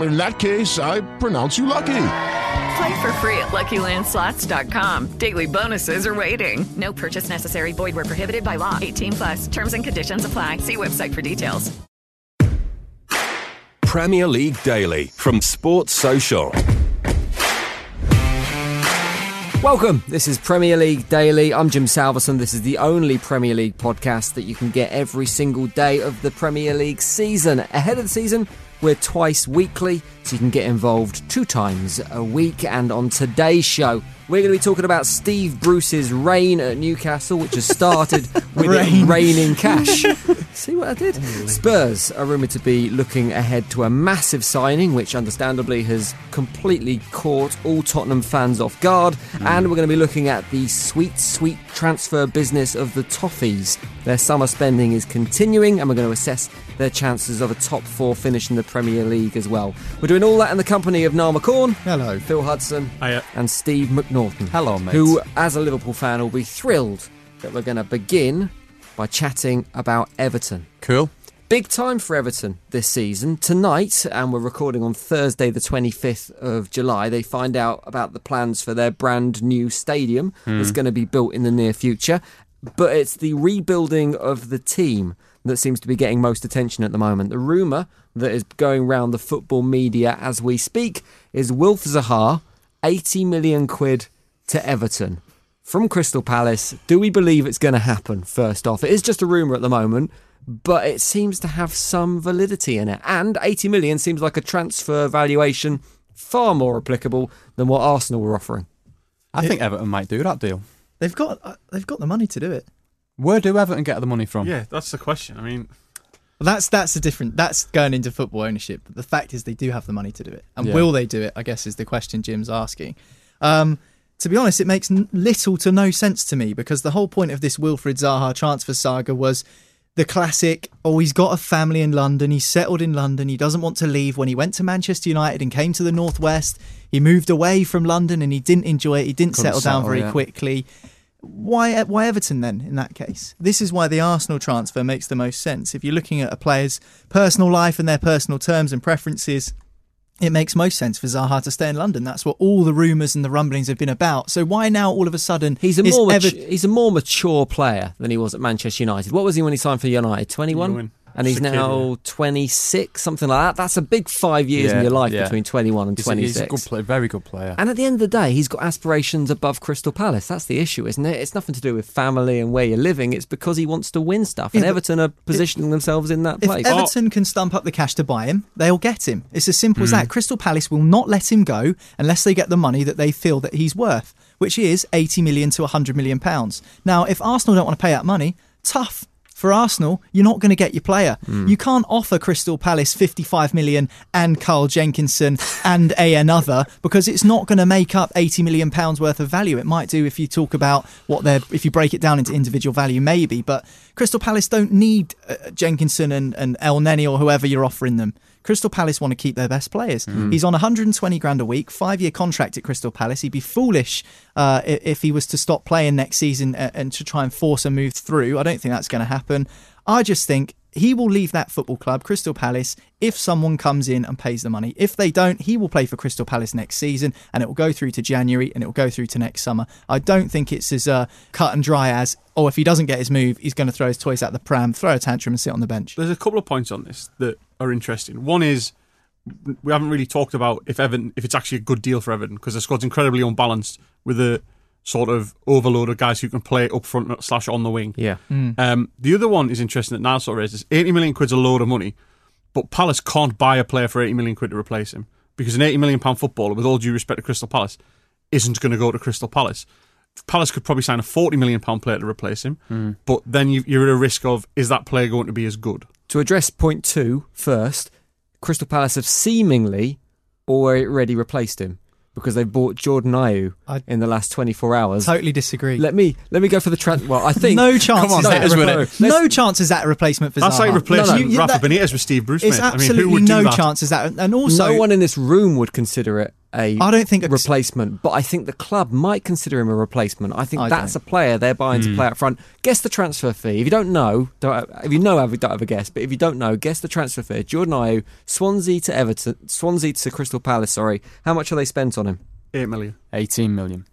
In that case, I pronounce you lucky. Play for free at LuckyLandSlots.com. Daily bonuses are waiting. No purchase necessary. Void where prohibited by law. 18 plus. Terms and conditions apply. See website for details. Premier League Daily from Sports Social. Welcome. This is Premier League Daily. I'm Jim Salverson. This is the only Premier League podcast that you can get every single day of the Premier League season. Ahead of the season, we're twice weekly, so you can get involved two times a week. And on today's show, we're going to be talking about Steve Bruce's reign at Newcastle, which has started with it raining cash. See what I did? Spurs are rumoured to be looking ahead to a massive signing, which understandably has completely caught all Tottenham fans off guard. And we're going to be looking at the sweet, sweet transfer business of the Toffees. Their summer spending is continuing, and we're going to assess their chances of a top-four finish in the Premier League as well. We're doing all that in the company of Niall McCorn. Hello. Phil Hudson. Hiya. And Steve McNaughton. Hello, mate. Who, as a Liverpool fan, will be thrilled that we're going to begin by chatting about Everton. Cool. Big time for Everton this season. Tonight, and we're recording on Thursday the 25th of July, they find out about the plans for their brand new stadium that's going to be built in the near future. But it's the rebuilding of the team that seems to be getting most attention at the moment. The rumour that is going round the football media as we speak is Wilf Zaha, 80 million quid to Everton from Crystal Palace. Do we believe it's going to happen, first off? It is just a rumour at the moment, but it seems to have some validity in it. And 80 million seems like a transfer valuation far more applicable than what Arsenal were offering. I think Everton might do that deal. They've got the money to do it. Where do Everton get the money from? Yeah, that's the question. I mean, well, that's going into football ownership. But the fact is, they do have the money to do it, and will they do it? I guess is the question Jim's asking. To be honest, it makes little to no sense to me because the whole point of this Wilfried Zaha transfer saga was the classic. Oh, he's got a family in London. He's settled in London. He doesn't want to leave. When he went to Manchester United and came to the Northwest, he moved away from London and he didn't enjoy it. He didn't settle down very quickly. Why Everton then in that case? This is why the Arsenal transfer makes the most sense. If you're looking at a player's personal life and their personal terms and preferences, it makes most sense for Zaha to stay in London. That's what all the rumours and the rumblings have been about. So why now all of a sudden... He's a more mature player than he was at Manchester United. What was he when he signed for United? 21? And he's now 26, something like that. That's a big 5 years in your life between 21 and 26. He's a good player, very good player. And at the end of the day, he's got aspirations above Crystal Palace. That's the issue, isn't it? It's nothing to do with family and where you're living. It's because he wants to win stuff. And Everton are positioning themselves in that place. If Everton can stump up the cash to buy him, they'll get him. It's as simple as that. Crystal Palace will not let him go unless they get the money that they feel that he's worth, which is 80 million to 100 million pounds. Now, if Arsenal don't want to pay out money, tough. For Arsenal, you're not going to get your player. You can't offer Crystal Palace 55 million and Carl Jenkinson and another because it's not going to make up 80 million pounds worth of value. It might do if you talk about if you break it down into individual value, maybe. But Crystal Palace don't need Jenkinson and El Neni or whoever you're offering them. Crystal Palace want to keep their best players. He's on 120 grand a week, 5-year contract at Crystal Palace. He'd be foolish if he was to stop playing next season and to try and force a move through. I don't think that's going to happen. I just think He will leave that football club, Crystal Palace, if someone comes in and pays the money. If they don't, he will play for Crystal Palace next season, and it will go through to January, and it will go through to next summer. I don't think it's as cut and dry as, oh, if he doesn't get his move, he's going to throw his toys out the pram, throw a tantrum and sit on the bench. There's a couple of points on this that are interesting. One is, we haven't really talked about if it's actually a good deal for Everton, because the squad's incredibly unbalanced with a sort of overload of guys who can play up front / on the wing. Yeah. Mm. The other one is interesting that Niles sort of raises. 80 million quid's a load of money, but Palace can't buy a player for 80 million quid to replace him, because an 80 million pound footballer, with all due respect to Crystal Palace, isn't going to go to Crystal Palace. Palace could probably sign a 40 million pound player to replace him, but then you're at a risk of, is that player going to be as good? To address point two first, Crystal Palace have seemingly already replaced him, because they've bought Jordan Ayew in the last 24 hours. Totally disagree. Let me go for the transfer. Well, I think no chances. No chances at a replacement for Zaha. That's like replacing Rafa Benitez with Steve Bruce. It's absolutely, who would do that? Chances at. And also, no one in this room would consider it a replacement. But I think the club might consider him a replacement. I think that's a player they're buying to play up front. Guess the transfer fee. If you don't know, if you know, don't have a guess. But if you don't know, guess the transfer fee. Jordan Ayew, Swansea to Crystal Palace. Sorry, how much are they spent on him? 8 million. 18 million.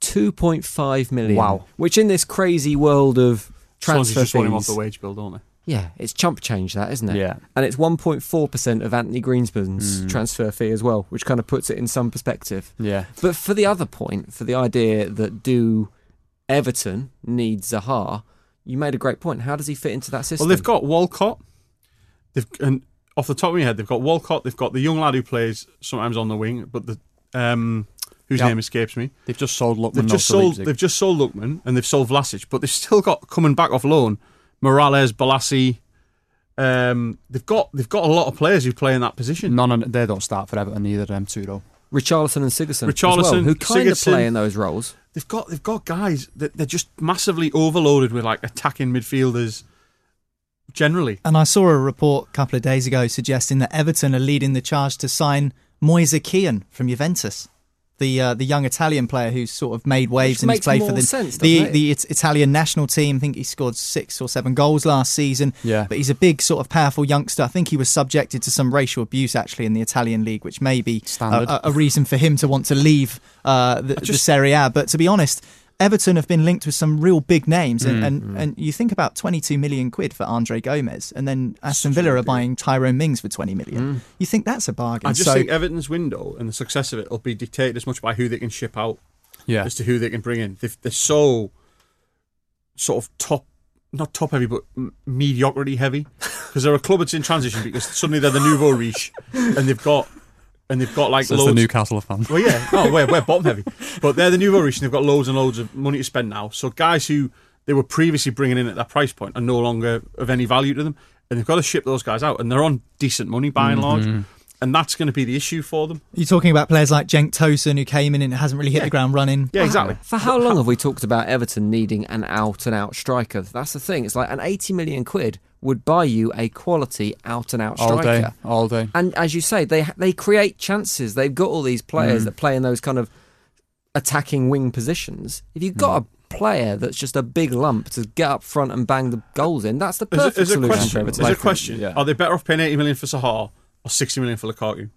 2.5 million. Wow. Which in this crazy world of transfer fees, just want him off the wage bill, don't they? Yeah, it's chump change, that, isn't it? Yeah. And it's 1.4% of Anthony Greenspan's transfer fee as well, which kind of puts it in some perspective. Yeah. But for the other point, for the idea that do Everton need Zaha, you made a great point. How does he fit into that system? Well, they've got Walcott. And off the top of my head, they've got Walcott. They've got the young lad who plays sometimes on the wing, but the whose name escapes me. They've just sold Lookman. They've just sold Lookman, and they've sold Vlasic, but they've still got, coming back off loan, Morales, Bolasie, they've got a lot of players who play in that position. They don't start for Everton either. Them two though, Richarlison and Sigurdsson, as well, who kind of play in those roles. They've got guys that they're just massively overloaded with, like, attacking midfielders generally. And I saw a report a couple of days ago suggesting that Everton are leading the charge to sign Moise Keane from Juventus. The young Italian player who's sort of made waves and he's played for the Italian national team. I think he scored 6 or 7 goals last season. Yeah. But he's a big sort of powerful youngster. I think he was subjected to some racial abuse actually in the Italian league, which may be a reason for him to want to leave the Serie A. But to be honest, Everton have been linked with some real big names, and you think about 22 million quid for Andre Gomez, and then Aston Villa are buying Tyrone Mings for 20 million. You think that's a bargain. I just think Everton's window and the success of it will be dictated as much by who they can ship out as to who they can bring in. They're so sort of top, not top heavy, but mediocrity heavy, because they're a club that's in transition, because suddenly they're the nouveau riche, and they've got like loads. That's the Newcastle fan. Well, yeah. Oh, we're bottom heavy. But they're the new Irish, and they've got loads and loads of money to spend now. So guys who they were previously bringing in at that price point are no longer of any value to them. And they've got to ship those guys out. And they're on decent money by and large. And that's going to be the issue for them. You're talking about players like Cenk Tosun, who came in and hasn't really hit the ground running. Yeah, exactly. For how long have we talked about Everton needing an out-and-out striker? That's the thing. It's like an 80 million quid would buy you a quality out-and-out striker. All day. And as you say, they create chances. They've got all these players that play in those kind of attacking wing positions. If you've got a player that's just a big lump to get up front and bang the goals in, that's the perfect solution for Everton. There's a question. Yeah. Are they better off paying 80 million for Zaha? Or 60 million for Lukaku?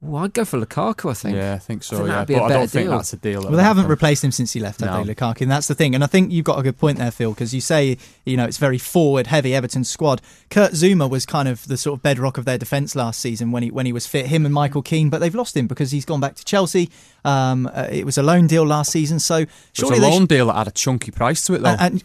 Well, I'd go for Lukaku, I think. Yeah, I think so. I don't think that's a deal. Well, they haven't replaced him since he left, have they, Lukaku? And that's the thing. And I think you've got a good point there, Phil, because you say, it's very forward-heavy Everton squad. Kurt Zouma was kind of the sort of bedrock of their defence last season when he was fit, him and Michael Keane, but they've lost him because he's gone back to Chelsea. It was a loan deal last season, so surely it was a loan deal that had a chunky price to it, though. And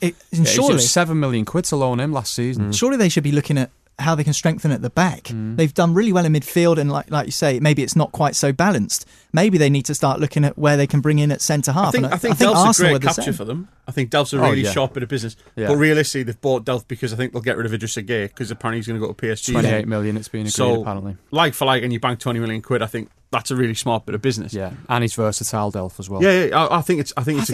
surely it was 7 million quid to loan him last season. Surely they should be looking at how they can strengthen at the back. They've done really well in midfield, and like you say, maybe it's not quite so balanced. Maybe they need to start looking at where they can bring in at centre-half. I think Delph's a great capture for them. I think Delph's a really sharp bit of business. Yeah. But realistically, they've bought Delph because I think they'll get rid of Idrissa Gueye, because apparently he's going to go to PSG. 28 million, it's been agreed, apparently. Like for like, and you bank 20 million quid, I think that's a really smart bit of business. Yeah, and he's versatile, Delph, as well. Yeah, yeah. I think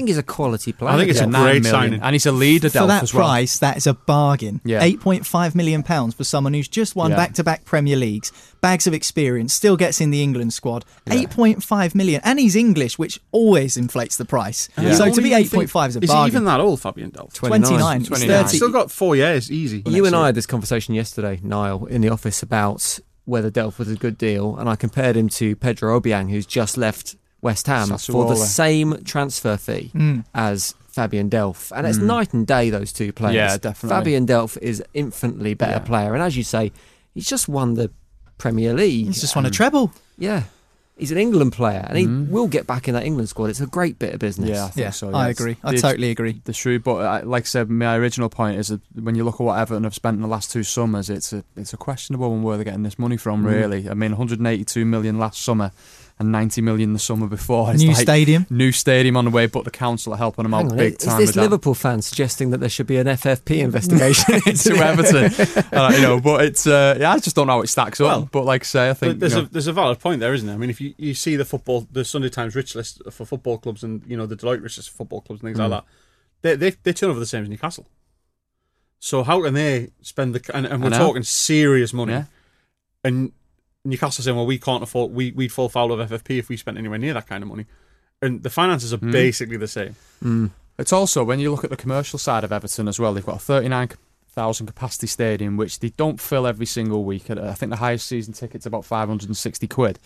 he's a quality player. I think it's a great signing, and he's a leader, Delph, as well. For that price, that is a bargain. Yeah. £8.5 million for someone who's just won back-to-back Premier Leagues, bags of experience, still gets in the England squad. Yeah. £8.5 million, and he's English, which always inflates the price. Yeah. So to be 8.5 is a bargain. Is he even that old, Fabian Delph? 29. He's still got 4 years, easy. You and I had this conversation yesterday, Niall, in the office about whether Delph was a good deal, and I compared him to Pedro Obiang, who's just left West Ham for the same transfer fee as Fabian Delph, and it's night and day, those two players. Yeah, definitely. Fabian Delph is infinitely better player, and as you say, he's just won the Premier League. He's just won a treble. Yeah, he's an England player, and he will get back in that England squad. It's a great bit of business. Yeah, I think so. Yes. I agree. I totally agree. The true, but like I said, my original point is that when you look at what Everton have spent in the last two summers, it's a questionable one where they're getting this money from. Really, I mean, 182 million last summer. And 90 million the summer before. It's new stadium on the way, but the council are helping them out big time. Is this Liverpool fan suggesting that there should be an FFP investigation into Everton? You know, but it's I just don't know how it stacks up. But like I say, I think there's a valid point there, isn't there? I mean, if you see the football, the Sunday Times rich list for football clubs, and you know the Deloitte rich list for football clubs and things like that, they turn over the same as Newcastle. So how can they spend the and we're talking serious money and Newcastle saying, well, we can't afford, we'd fall foul of FFP if we spent anywhere near that kind of money. And the finances are basically the same. It's also, when you look at the commercial side of Everton as well, they've got a 39,000 capacity stadium, which they don't fill every single week. I think the highest season ticket's about 560 quid.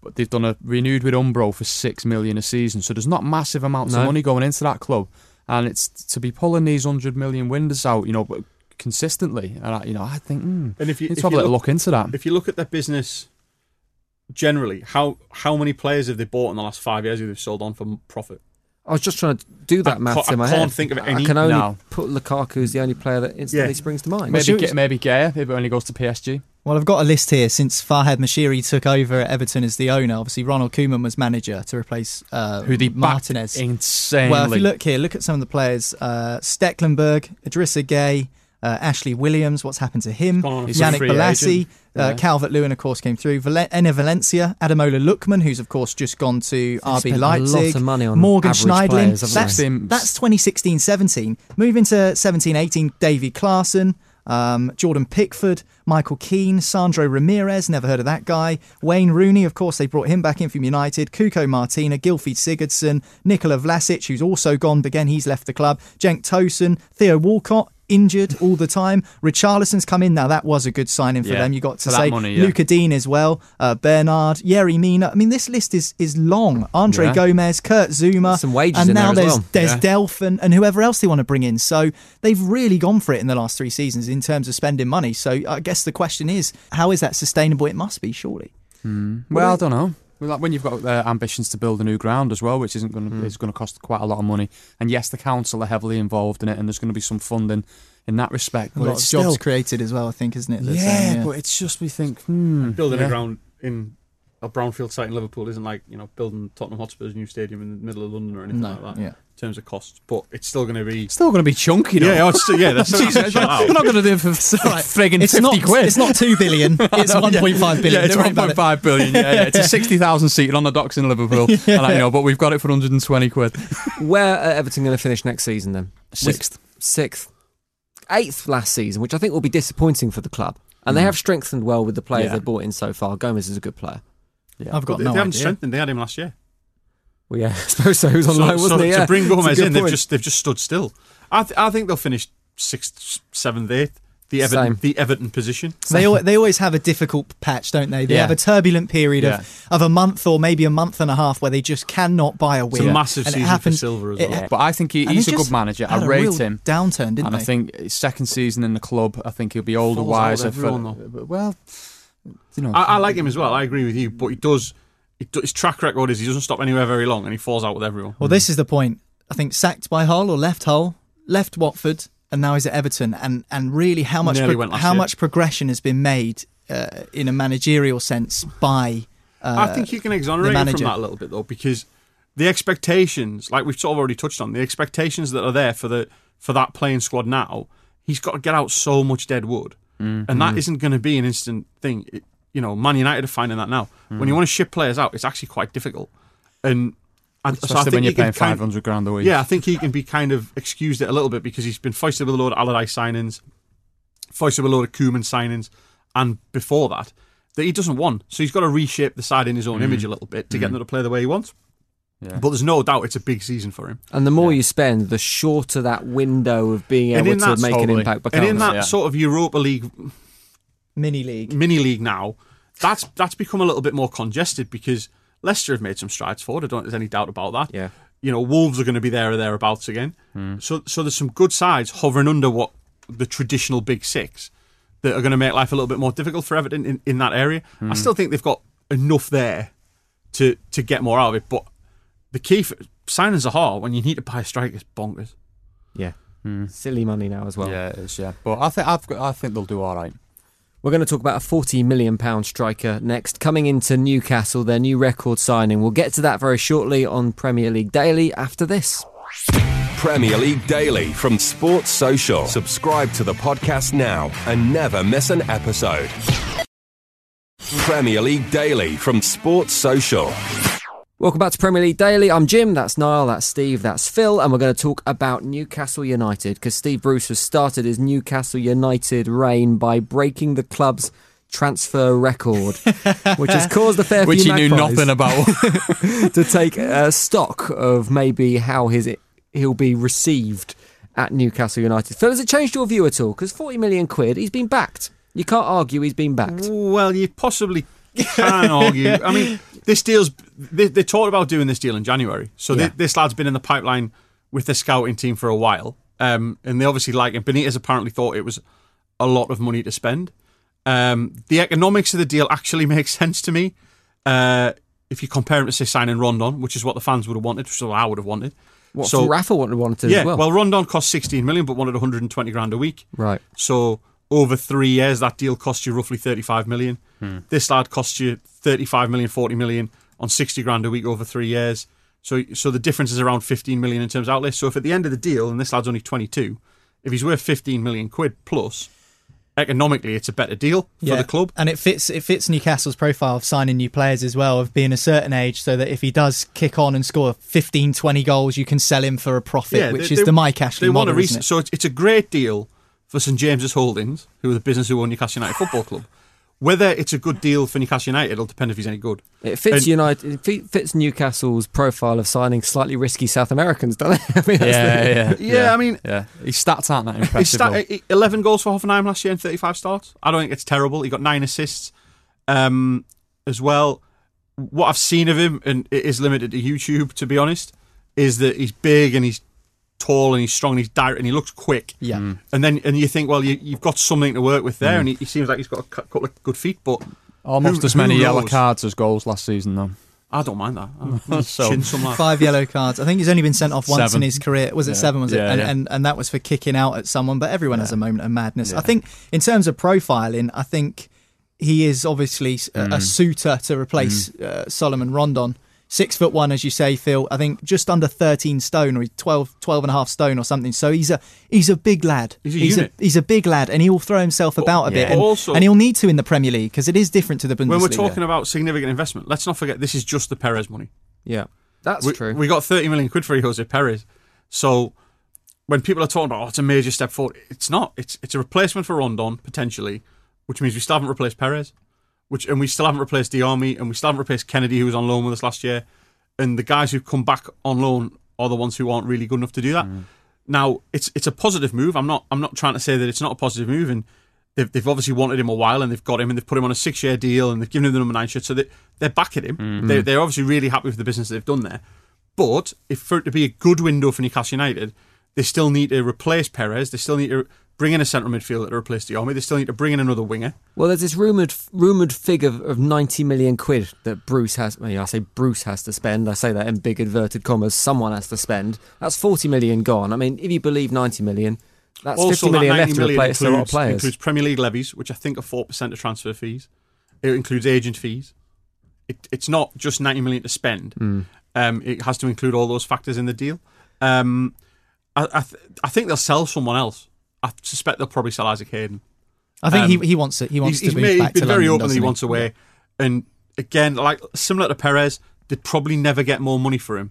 But they've done a renewed with Umbro for 6 million a season. So there's not massive amounts of money going into that club. And it's to be pulling these 100 million windows out, you know, but consistently, and I think and if you probably look into that. If you look at their business generally, how many players have they bought in the last 5 years who they've sold on for profit? I was just trying to do that maths in my head. I can't think of any. I can only put Lukaku as the only player that instantly springs to mind. Maybe Gueye, if it only goes to PSG. Well, I've got a list here. Since Farhad Mashiri took over at Everton as the owner, obviously Ronald Koeman was manager to replace who they Martinez. Insanely. Well, if you look here, look at some of the players: Stecklenburg, Idrissa Gueye, Ashley Williams, what's happened to him? Yannick Bolasie, Calvert-Lewin, of course, came through. Enner Valencia, Adamola Lookman, who's, of course, just gone to RB Leipzig. A lot of money on Morgan Schneidlin. That's 2016-17. Moving to 17-18, Davy Klaassen, Jordan Pickford, Michael Keane, Sandro Ramirez, never heard of that guy. Wayne Rooney, of course, they brought him back in from United. Cuco Martina, Gylfi Sigurdsson, Nikola Vlasic, who's also gone, but again, he's left the club. Cenk Tosun, Theo Walcott, injured all the time. Richarlison's come in now. That was a good signing for them. You got to say money, Luca Dean as well, Bernard, Yerry Mina. I mean, this list is long. Andre Gomez, Kurt Zouma, some wages, and now there's Delph and whoever else they want to bring in. So they've really gone for it in the last three seasons in terms of spending money. So I guess the question is, how is that sustainable? It must be, surely. Well, I don't know. Like when you've got ambitions to build a new ground as well, which is going to cost quite a lot of money. And yes, the council are heavily involved in it, and there's going to be some funding in that respect. But it's jobs created as well, I think, isn't it? But it's just we think building a ground in a brownfield site in Liverpool isn't like building Tottenham Hotspur's new stadium in the middle of London or anything like that. Yeah. In terms of costs, but it's still going to be chunky, though. That's we're not going to do it for frigging 50 quid. It's not 2 billion, it's 1.5 billion. Yeah, it's 1.5 billion. It's a 60,000 seater on the docks in Liverpool. And I know, but we've got it for 120 quid. Where are Everton going to finish next season then? Sixth. Eighth last season, which I think will be disappointing for the club. And they have strengthened well with the players they've brought in so far. Gomez is a good player. Yeah. I've got no idea. They haven't strengthened, they had him last year. Well, yeah, I suppose so. He was on loan, wasn't he? To bring Gomez in, they've just stood still. I think they'll finish 6th, 7th, 8th. The Everton position. They always have a difficult patch, don't they? They have a turbulent period of a month or maybe a month and a half where they just cannot buy a win. It's a massive season for Silva as well. But I think he's a good manager. I rate him. Downturn, didn't they? And I think his second season in the club, I think he'll be older, wiser. I like him as well. I agree with you, but he does. His track record is he doesn't stop anywhere very long and he falls out with everyone. Well, this is the point. I think sacked by Hull, left Watford, and now he's at Everton. And really, how much progression has been made in a managerial sense by I think you can exonerate him from that a little bit, though, because the expectations, like we've sort of already touched on, the expectations that are there for that playing squad now, he's got to get out so much dead wood. And that isn't going to be an instant thing. you know, Man United are finding that now. When you want to ship players out, it's actually quite difficult. And especially so I think when you're paying £500 grand a week. Yeah, I think he can be kind of excused it a little bit because he's been foisted with a load of Allardyce signings, foisted with a load of Koeman signings, and before that he doesn't want. So he's got to reshape the side in his own image a little bit to get them to play the way he wants. Yeah. But there's no doubt it's a big season for him. And the more you spend, the shorter that window of being able to make an impact. And in that sort of Europa League... Mini league now, that's become a little bit more congested because Leicester have made some strides forward. I don't think there's any doubt about that. Yeah. You know, Wolves are going to be there or thereabouts again. So there's some good sides hovering under what the traditional big six that are going to make life a little bit more difficult for Everton in that area. I still think they've got enough there to get more out of it. But the key for signing Zaha when you need to buy a striker is bonkers. Yeah. Silly money now as well. Yeah, it is, yeah. But I think they'll do all right. We're going to talk about a £40 million striker next, coming into Newcastle, their new record signing. We'll get to that very shortly on Premier League Daily after this. Premier League Daily from Sports Social. Subscribe to the podcast now and never miss an episode. Premier League Daily from Sports Social. Welcome back to Premier League Daily. I'm Jim, that's Niall, that's Steve, that's Phil, and we're going to talk about Newcastle United because Steve Bruce has started his Newcastle United reign by breaking the club's transfer record, which has caused a fair few magpies... Which he knew nothing about. ...to take stock of maybe how he'll be received at Newcastle United. Phil, has it changed your view at all? Because £40 million quid, he's been backed. You can't argue he's been backed. Well, you possibly can argue. I mean... They talked about doing this deal in January. So this lad's been in the pipeline with the scouting team for a while. And they obviously like him. Benitez apparently thought it was a lot of money to spend. The economics of the deal actually makes sense to me. If you compare him to, say, signing Rondon, which is what the fans would have wanted, which is what I would have wanted. So Rafa would have wanted as well. Well, Rondon cost 16 million but wanted 120 grand a week. Right. So over 3 years, that deal cost you roughly 35 million. This lad costs you 35 million, 40 million on 60 grand a week over 3 years. So the difference is around 15 million in terms of outlay. So if at the end of the deal, and this lad's only 22, if he's worth 15 million quid plus, economically it's a better deal for the club. And it fits Newcastle's profile of signing new players as well, of being a certain age, so that if he does kick on and score 15, 20 goals, you can sell him for a profit, which is the Mike Ashley model, isn't it? So it's a great deal for St James's Holdings, who are the business who own Newcastle United Football Club. Whether it's a good deal for Newcastle United, it'll depend if he's any good. It fits Newcastle's profile of signing slightly risky South Americans, doesn't it? His stats aren't that impressive. 11 goals for Hoffenheim last year and 35 starts. I don't think it's terrible. He got 9 assists as well. What I've seen of him, and it is limited to YouTube, to be honest, is that he's big and he's tall and he's strong and he's direct and he looks quick. Yeah. And you think, well, you've got something to work with there, and he seems like he's got a couple of good feet, but almost as many yellow cards as goals last season, though. I don't mind that. So 5 yellow cards. I think he's only been sent off once 7. In his career. Was it 7? Was it? And that was for kicking out at someone. But everyone has a moment of madness. Yeah. I think in terms of profiling, I think he is obviously a suitor to replace Solomon Rondon. 6'1", as you say, Phil. I think just under 13 stone, or 12 and a half stone, or something. So he's a big lad. He's a big lad, and he'll throw himself about a bit, and also, and he'll need to in the Premier League because it is different to the Bundesliga. When we're talking about significant investment, let's not forget this is just the Perez money. Yeah, that's true. We got 30 million quid for Jose Perez. So when people are talking about it's a major step forward, it's not. It's a replacement for Rondon potentially, which means we still haven't replaced Perez. And we still haven't replaced Diarmi, and we still haven't replaced Kennedy, who was on loan with us last year. And the guys who've come back on loan are the ones who aren't really good enough to do that. Now, it's a positive move. I'm not trying to say that it's not a positive move. And they've obviously wanted him a while, and they've got him, and they've put him on a 6-year deal, and they've given him the number 9 shirt. So they're back at him. They're obviously really happy with the business they've done there. But if for it to be a good window for Newcastle United, they still need to replace Perez. They still need to bring in a central midfielder to replace Diarmi. They still need to bring in another winger. Well, there's this rumoured figure of 90 million quid that Bruce has... Well, I say Bruce has to spend. I say that in big inverted commas. Someone has to spend. That's 40 million gone. I mean, if you believe 90 million, that's also 50 million left to replace a lot of players. Includes Premier League levies, which I think are 4% of transfer fees. It includes agent fees. It's not just 90 million to spend. It has to include all those factors in the deal. I think they'll sell someone else. I suspect they'll probably sell Isaac Hayden. I think he wants it. He wants to move back to London. He's been very open that he wants away. And again, like similar to Perez, they'd probably never get more money for him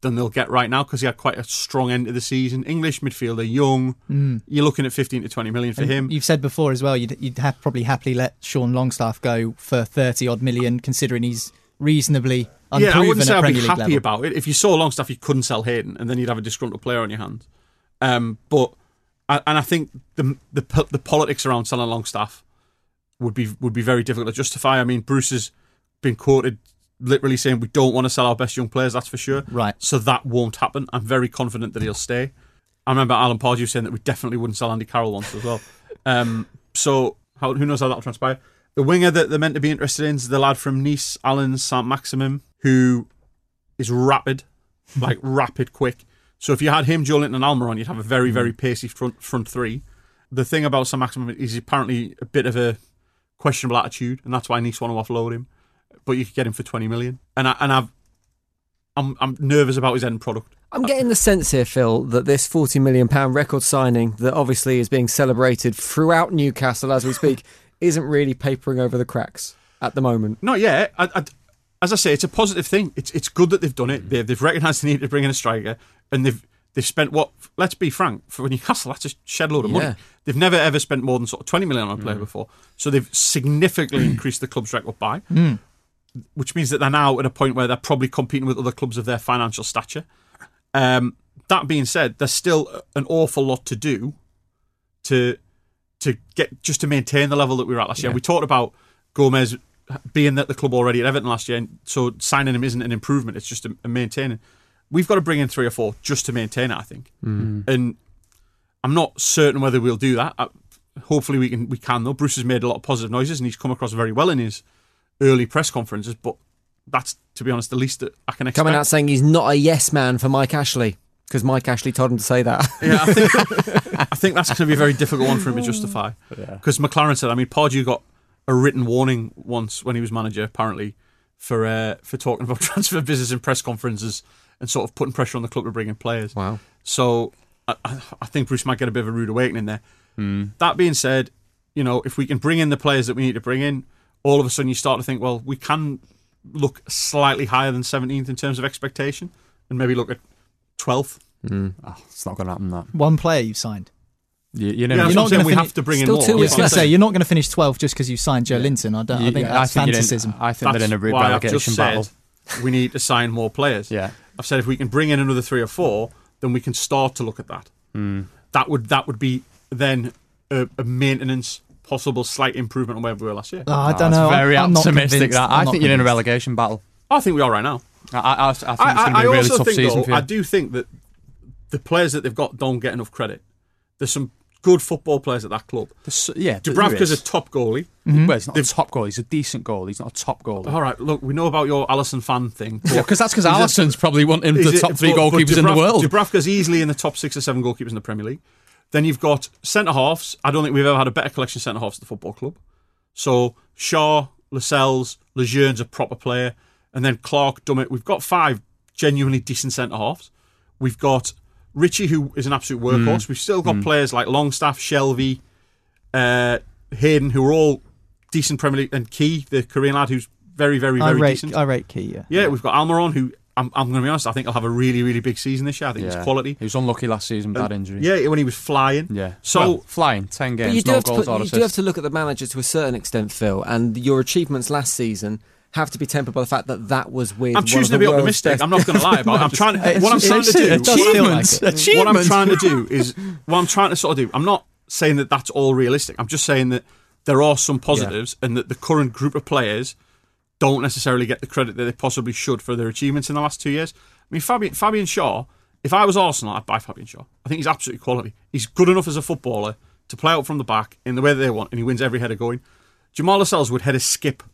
than they'll get right now because he had quite a strong end of the season. English midfielder, young. You're looking at 15 to 20 million for him. You've said before as well, you'd have probably happily let Sean Longstaff go for 30 odd million, considering he's reasonably unproven. Yeah, I wouldn't say I'd be happy about it. If you saw Longstaff, you couldn't sell Hayden, and then you'd have a disgruntled player on your hands. But I think the politics around selling Longstaff would be very difficult to justify. I mean, Bruce has been quoted literally saying we don't want to sell our best young players, that's for sure. Right. So that won't happen. I'm very confident that he'll stay. I remember Alan Pardew saying that we definitely wouldn't sell Andy Carroll once as well. Who knows how that'll transpire. The winger that they're meant to be interested in is the lad from Nice, Alan Saint-Maximin, who is rapid, rapid quick. So if you had him, Joe Linton and Almiron, you'd have a very, very pacey front three. The thing about Saint-Maximin is he's apparently a bit of a questionable attitude, and that's why Nice want to offload him. But you could get him for 20 million. I'm nervous about his end product. I'm getting the sense here, Phil, that this £40 million record signing that obviously is being celebrated throughout Newcastle as we speak isn't really papering over the cracks at the moment. Not yet. As I say, it's a positive thing. It's good that they've done it. They've recognised the need to bring in a striker, and they've spent what, let's be frank, for Newcastle, that's a shed load of money. They've never ever spent more than sort of 20 million on a player before. So they've significantly increased the club's record by. Which means that they're now at a point where they're probably competing with other clubs of their financial stature. That being said, there's still an awful lot to do to get just to maintain the level that we were at last year. We talked about Gomez being at the club already at Everton last year, and so signing him isn't an improvement, it's just a maintaining. We've got to bring in 3 or 4 just to maintain it, I think. And I'm not certain whether we'll do that. Hopefully we can though. Bruce has made a lot of positive noises and he's come across very well in his early press conferences, but that's, to be honest, the least that I can expect. Coming out saying he's not a yes man for Mike Ashley because Mike Ashley told him to say that. Yeah, I think that's going to be a very difficult one for him to justify because McLaren said, I mean, Pardew got a written warning once when he was manager apparently for talking about transfer business in press conferences and sort of putting pressure on the club to bring in players. Wow. So I think Bruce might get a bit of a rude awakening there. That being said, if we can bring in the players that we need to bring in, all of a sudden you start to think, well, we can look slightly higher than 17th in terms of expectation and maybe look at 12th. It's not going to happen, that. One player you've signed. You're not going to finish 12th just because you signed Joe Linton. I think that's fantasism. I think they're in a relegation battle. We need to sign more players. I've said if we can bring in another 3 or 4, then we can start to look at that. That would be then a maintenance, possible slight improvement on where we were last year. I don't know. Very optimistic. I think you're in a relegation battle. I think we are right now. I think it's going to be a really tough season for you. I do think that the players that they've got don't get enough credit. There's some good football players at that club. Dubravka's a top goalie. Well, he's not a top goalie. He's a decent goalie. He's not a top goalie. All right, look, we know about your Alisson fan thing. Because Alisson's probably one of the top 3 goalkeepers in the world. Dubravka's easily in the top 6 or 7 goalkeepers in the Premier League. Then you've got centre-halves. I don't think we've ever had a better collection of centre-halves at the football club. So Shaw, Lascelles, Lejeune's a proper player. And then Clark, Dummett. We've got 5 genuinely decent centre-halves. We've got Richie, who is an absolute workhorse. We've still got players like Longstaff, Shelby, Hayden, who are all decent Premier League. And Key, the Korean lad, who's very, very, very decent. I rate Key, yeah, we've got Almiron, who... I'm going to be honest, I think he'll have a really, really big season this year. I think it's quality. He was unlucky last season with that injury. Yeah, when he was flying. Yeah. So flying, 10 games, no goals, all assists. You do have to look at the manager to a certain extent, Phil, and your achievements last season have to be tempered by the fact that was with. I'm choosing to be optimistic. I'm not going to lie about it. What I'm trying to do is I'm not saying that that's all realistic. I'm just saying that there are some positives and that the current group of players don't necessarily get the credit that they possibly should for their achievements in the last 2 years. I mean, Fabian Shaw, if I was Arsenal, I'd buy Fabian Shaw. I think he's absolutely quality. He's good enough as a footballer to play out from the back in the way that they want, and he wins every header going. Jamal Lascelles would head a skip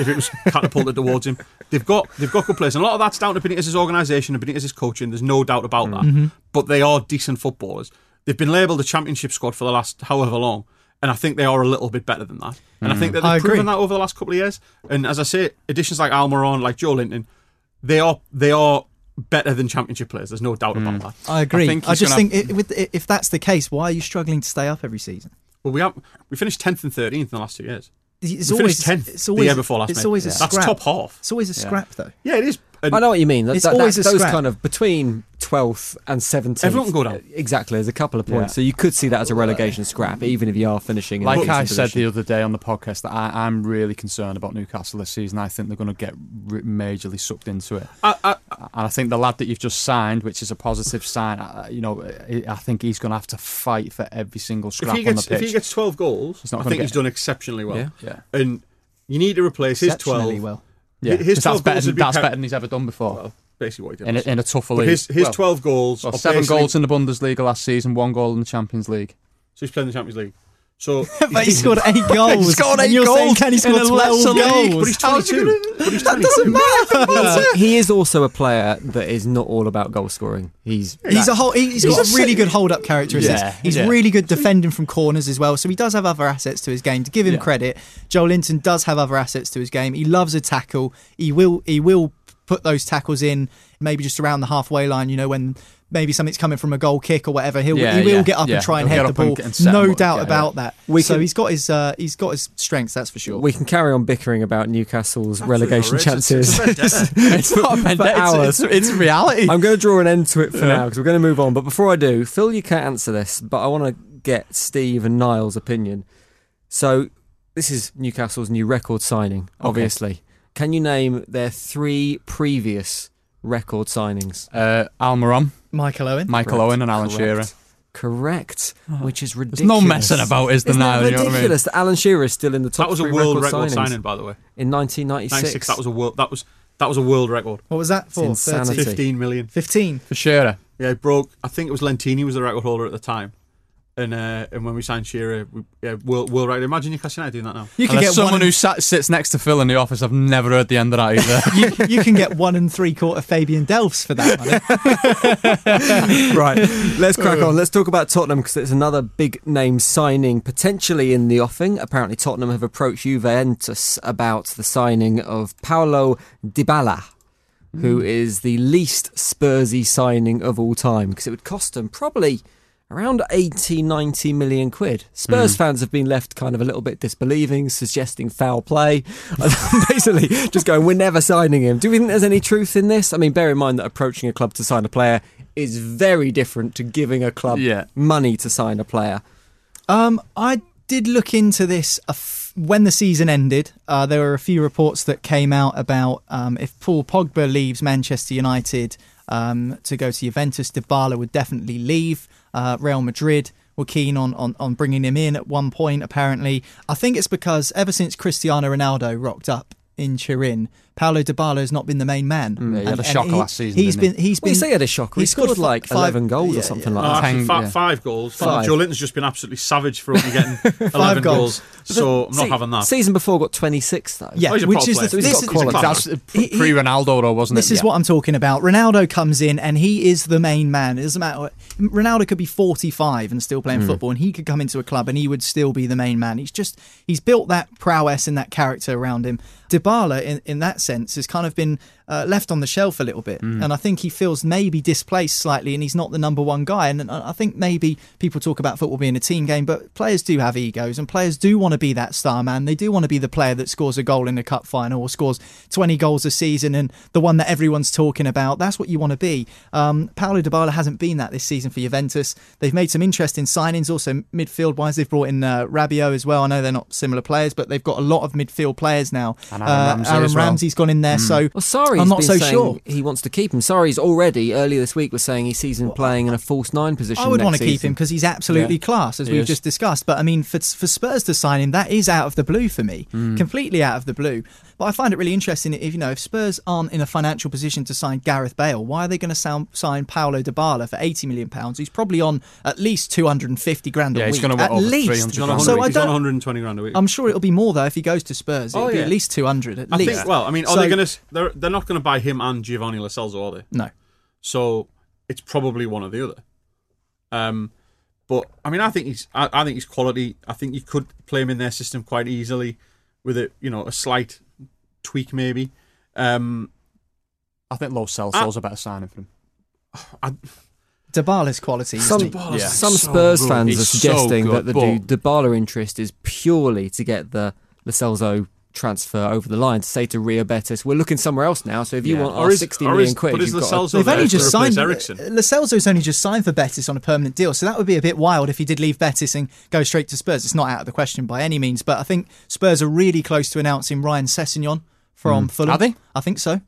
if it was catapulted towards him. They've got good players, and a lot of that's down to Benitez's organisation and Benitez's coaching. There's no doubt about that. But they are decent footballers. They've been labelled a championship squad for the last however long. And I think they are a little bit better than that. And I think that they've proven that over the last couple of years. And as I say, additions like Almiron, like Joe Linton, they are better than championship players. There's no doubt about that. I agree. I just think if that's the case, why are you struggling to stay up every season? Well, we finished 10th and 13th in the last 2 years. It's always 10th the year before last. That's scrap. That's top half. It's always a scrap, though. Yeah, it is. I know what you mean. It's always a scrap. Those kind of between 12th and 17th. Everyone can go down. Exactly. There's a couple of points. Yeah. So you could see that as a relegation scrap, even if you are finishing. Like I said the other day on the podcast, that I'm really concerned about Newcastle this season. I think they're going to get majorly sucked into it. And I think the lad that you've just signed, which is a positive sign, I think he's going to have to fight for every single scrap on the pitch. If he gets 12 goals, I think he's done exceptionally well. Yeah. And you need to replace his 12. Well. Yeah, that's better than he's ever done before. Well, basically, what he did in a tougher league. His 12 goals, 7 goals in the Bundesliga last season, 1 goal in the Champions League. So he's playing the Champions League. So but he scored 8 goals. He scored 8 and you're goals. Saying, can he score 12 goals? But he's 22. That doesn't matter. He is also a player that is not all about goal scoring. He's got really good hold-up characteristics. Yeah, he's really good defending from corners as well. So he does have other assets to his game. To give him credit, Joel Linton does have other assets to his game. He loves a tackle. He will put those tackles in, maybe just around the halfway line. You know, when maybe something's coming from a goal kick or whatever, he will get up and try and head the ball. No doubt about that. So he's got his strengths, that's for sure. We can carry on bickering about Newcastle's relegation chances. It's not a vendetta. It's reality. I'm going to draw an end to it for now because we're going to move on. But before I do, Phil, you can't answer this, but I want to get Steve and Niall's opinion. So this is Newcastle's new record signing, obviously. Okay. Can you name their 3 previous record signings? Almiron, Michael Owen. Owen and Alan Shearer. Correct. Which is ridiculous. There's no messing about, is there now? It's ridiculous that Alan Shearer is still in the top 3 record signings. That was a world record signing, by the way. In 1996. That was a world record. What was that for? 15 million. 15? For Shearer. Yeah, it broke. I think it was Lentini was the record holder at the time. And when we signed Shearer, we'll right. Imagine Newcastle United doing that now. You can get someone who sits next to Phil in the office. I've never heard the end of that either. you can get 1 3/4 Fabian Delphs for that money. Right, let's crack on. Let's talk about Tottenham because it's another big name signing potentially in the offing. Apparently, Tottenham have approached Juventus about the signing of Paulo Dybala, who is the least Spursy signing of all time because it would cost them probably around 80, 90 million quid. Spurs fans have been left kind of a little bit disbelieving, suggesting foul play. Basically, just going, we're never signing him. Do we think there's any truth in this? I mean, bear in mind that approaching a club to sign a player is very different to giving a club money to sign a player. I did look into this when the season ended. There were a few reports that came out about if Paul Pogba leaves Manchester United to go to Juventus, Dybala would definitely leave. Real Madrid were keen on bringing him in at one point, apparently. I think it's because ever since Cristiano Ronaldo rocked up in Turin, Paulo Dybala has not been the main man. He had a shocker last season. He had a shocker. He scored like 5 goals or something like that. Actually, 5 goals. 5. Joe Linton's just been absolutely savage for only getting 11 goals. So I'm not having that. Season before got 26 though. Yeah, which is he's got quality. That's pre-Ronaldo though, wasn't it? This is what I'm talking about. Ronaldo comes in and he is the main man. It doesn't matter. Ronaldo could be 45 and still playing football, and he could come into a club and he would still be the main man. He's built that prowess and that character around him. Dybala, in that sense, has kind of been left on the shelf a little bit, and I think he feels maybe displaced slightly, and he's not the number one guy. And I think maybe people talk about football being a team game, but players do have egos, and players do want to be that star man. They do want to be the player that scores a goal in a cup final or scores 20 goals a season, and the one that everyone's talking about. That's what you want to be. Paulo Dybala hasn't been that this season for Juventus. They've made some interesting signings, also midfield wise. They've brought in Rabiot as well. I know they're not similar players, but they've got a lot of midfield players now. And Aaron Ramsey's gone in there, so. Well, Sarri's I'm not so sure he wants to keep him. Sarri's already earlier this week was saying he sees him playing in a false 9 position. I would want to keep him because he's absolutely class, as we've just discussed. But I mean, for Spurs to sign him, that is out of the blue for me, completely out of the blue. But I find it really interesting if Spurs aren't in a financial position to sign Gareth Bale, why are they going to sign Paulo Dybala for £80 million? He's probably on at least 250 grand a week. Yeah, he's going to want over 300 grand. So he's on 120 grand a week. I'm sure it'll be more though if he goes to Spurs. It'll be at least 200 at least. Well, I mean, they're not going to buy him and Giovanni Lo Celso, are they? No. So it's probably one or the other. But I mean, I think he's quality. I think you could play him in their system quite easily with a slight tweak maybe. I think Lo Celso's a better signing for him. Dybala's quality. Some Spurs fans are suggesting that the Dybala interest is purely to get the Lo Celso transfer over the line, to say to Rio Betis, we're looking somewhere else now, so if you want our 60 million quid, you've got to... They've only just signed Eriksen. Lo Celso's only just signed for Betis on a permanent deal, so that would be a bit wild if he did leave Betis and go straight to Spurs. It's not out of the question by any means, but I think Spurs are really close to announcing Ryan Sessegnon from Fulham. Are they? I think so.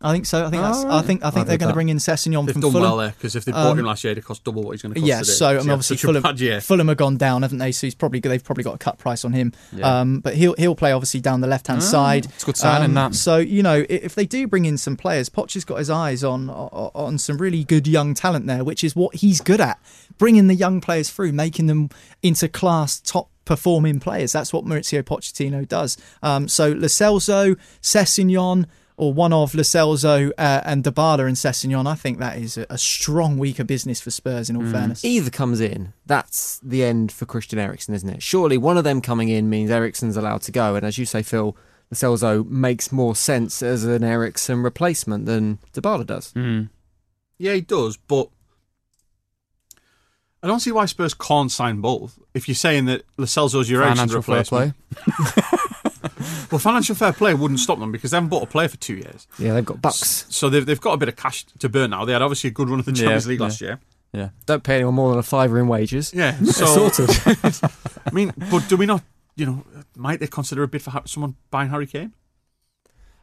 I think they're going to bring in Sessegnon from Fulham. They've done well there, because if they bought him last year, it cost double what he's going to cost today. Yeah, so obviously Fulham have gone down, haven't they? So they've probably got a cut price on him. Yeah. But he'll play obviously down the left hand side. It's a good signing that. So if they do bring in some players, Poch has got his eyes on some really good young talent there, which is what he's good at: bringing the young players through, making them into class top performing players. That's what Maurizio Pochettino does. So Lo Celso, Sessegnon, or one of Lo Celso and Dybala and Sessegnon, I think that is a strong week of business for Spurs, in all fairness. Either comes in, that's the end for Christian Eriksen, isn't it? Surely one of them coming in means Eriksen's allowed to go. And as you say, Phil, Lo Celso makes more sense as an Eriksen replacement than Dybala does. Mm. Yeah, he does, but I don't see why Spurs can't sign both. If you're saying that Lo Celso's your Eriksen's replacement. Well, financial fair play wouldn't stop them, because they haven't bought a player for 2 years. Yeah, they've got bucks. So they've got a bit of cash to burn now. They had obviously a good run of the Champions League last year. Yeah, don't pay anyone more than a fiver in wages. Yeah, so sorted. I mean, but do we not? Might they consider a bid for someone buying Harry Kane?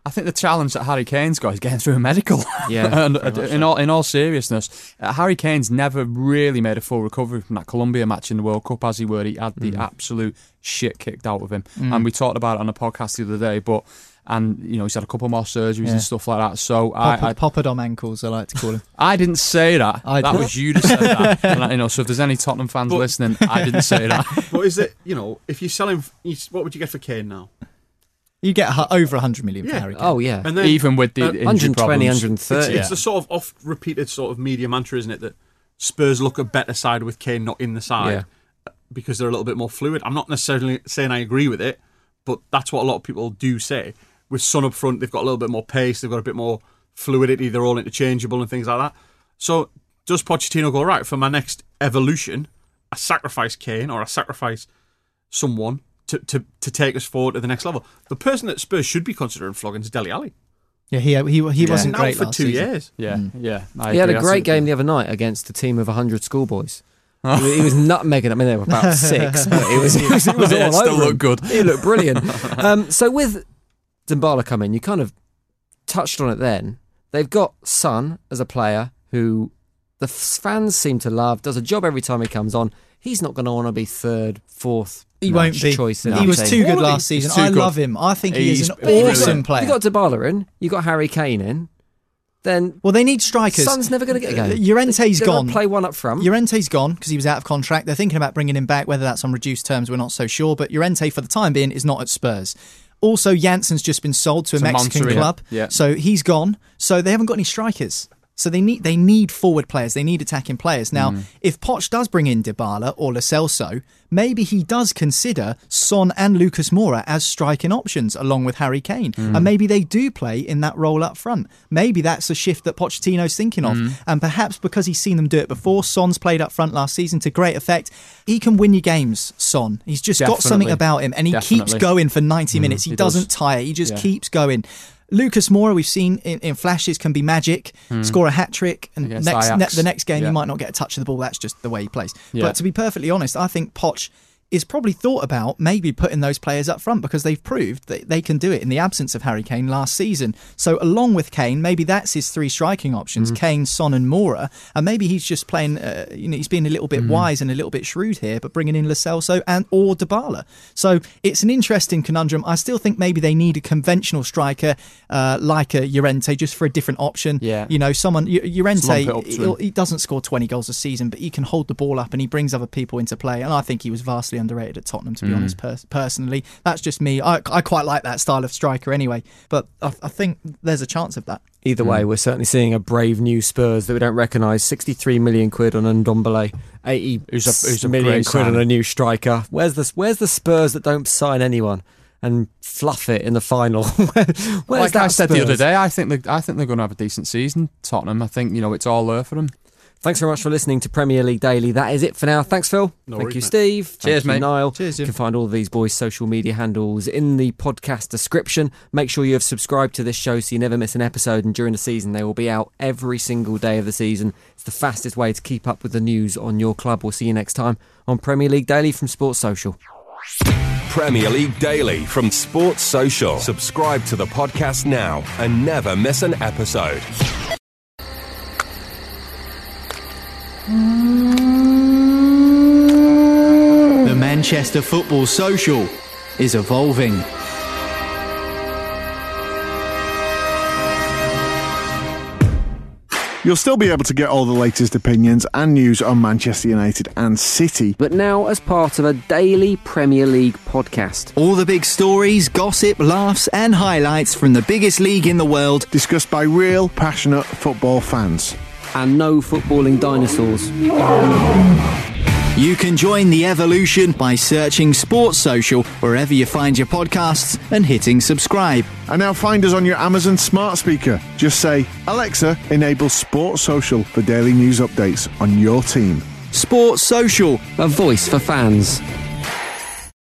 I think the challenge that Harry Kane's got is getting through a medical. Yeah, and in all seriousness, Harry Kane's never really made a full recovery from that Colombia match in the World Cup, as he were. He had the absolute shit kicked out of him, and we talked about it on a podcast the other day. But he's had a couple more surgeries and stuff like that. So Poppadom ankles, I like to call him. I didn't say that. That was you that said that. And, so if there's any Tottenham fans listening, I didn't say that. But is it? If you sell him, what would you get for Kane now? You get over 100 million for Harry Kane. Oh, yeah. And then, even with the 120, 130. It's the sort of oft-repeated sort of media mantra, isn't it, that Spurs look a better side with Kane not in the side because they're a little bit more fluid. I'm not necessarily saying I agree with it, but that's what a lot of people do say. With Son up front, they've got a little bit more pace, they've got a bit more fluidity, they're all interchangeable and things like that. So does Pochettino go, right, for my next evolution, I sacrifice Kane or I sacrifice someone to take us forward to the next level? The person that Spurs should be considering flogging is Dele Alli. Yeah, he wasn't great for last 2 years. Yeah, he had a great game the other night against a team of 100 schoolboys. He was nutmegging. I mean, they were about six, but it was all over. Still looked good. He looked brilliant. So with Dembala coming, you kind of touched on it. Then they've got Son as a player who the fans seem to love. Does a job every time he comes on. He's not going to want to be third, fourth. He won't be. He was too good last season. I love him. I think he is an awesome player. You got Dybala in. You got Harry Kane in. Then well, they need strikers. Son's never going to get a game. Llorente's gone. Play one up front. Llorente's gone because he was out of contract. They're thinking about bringing him back. Whether that's on reduced terms, we're not so sure. But Llorente, for the time being, is not at Spurs. Also, Janssen's just been sold to a Mexican club, so he's gone. So they haven't got any strikers. So they need forward players, they need attacking players. Now, if Poch does bring in Dybala or Lo Celso, maybe he does consider Son and Lucas Moura as striking options along with Harry Kane. And maybe they do play in that role up front. Maybe that's a shift that Pochettino's thinking of. And perhaps because he's seen them do it before, Son's played up front last season to great effect. He can win your games, Son. He's just got something about him, and he keeps going for 90 minutes. He doesn't tire, he just keeps going. Lucas Moura, we've seen in flashes, can be magic, score a hat-trick, and the next game you might not get a touch of the ball. That's just the way he plays. Yeah. But to be perfectly honest, I think Poch is probably thought about maybe putting those players up front because they've proved that they can do it in the absence of Harry Kane last season. So along with Kane, maybe that's his three striking options, Kane, Son and Moura. And maybe he's just playing, he's being a little bit wise and a little bit shrewd here, but bringing in Lo Celso and or Dybala. So it's an interesting conundrum. I still think maybe they need a conventional striker like a Llorente, just for a different option. Yeah. Llorente, he doesn't score 20 goals a season, but he can hold the ball up and he brings other people into play. And I think he was vastly underrated at Tottenham, to be honest. Personally, that's just me. I quite like that style of striker anyway, but I think there's a chance of that. Either way, we're certainly seeing a brave new Spurs that we don't recognise. 63 million quid on Ndombele, 80 million quid on a new striker. Where's the Spurs that don't sign anyone and fluff it in the final? Like I said the other day, I think they're going to have a decent season, Tottenham. I think it's all there for them. Thanks very much for listening to Premier League Daily. That is it for now. Thanks, Phil. No Thank worries, you, mate. Steve. Cheers, Thank mate. You, Niall. Cheers, you can find all of these boys' social media handles in the podcast description. Make sure you have subscribed to this show so you never miss an episode. And during the season, they will be out every single day of the season. It's the fastest way to keep up with the news on your club. We'll see you next time on Premier League Daily from Sports Social. Premier League Daily from Sports Social. Subscribe to the podcast now and never miss an episode. The Manchester Football Social is evolving. You'll still be able to get all the latest opinions and news on Manchester United and City, but now as part of a daily Premier League podcast. All the big stories, gossip, laughs and highlights from the biggest league in the world, discussed by real, passionate football fans. And no footballing dinosaurs. You can join the evolution by searching Sports Social wherever you find your podcasts and hitting subscribe. And now find us on your Amazon smart speaker. Just say, Alexa, enable Sports Social for daily news updates on your team. Sports Social, a voice for fans.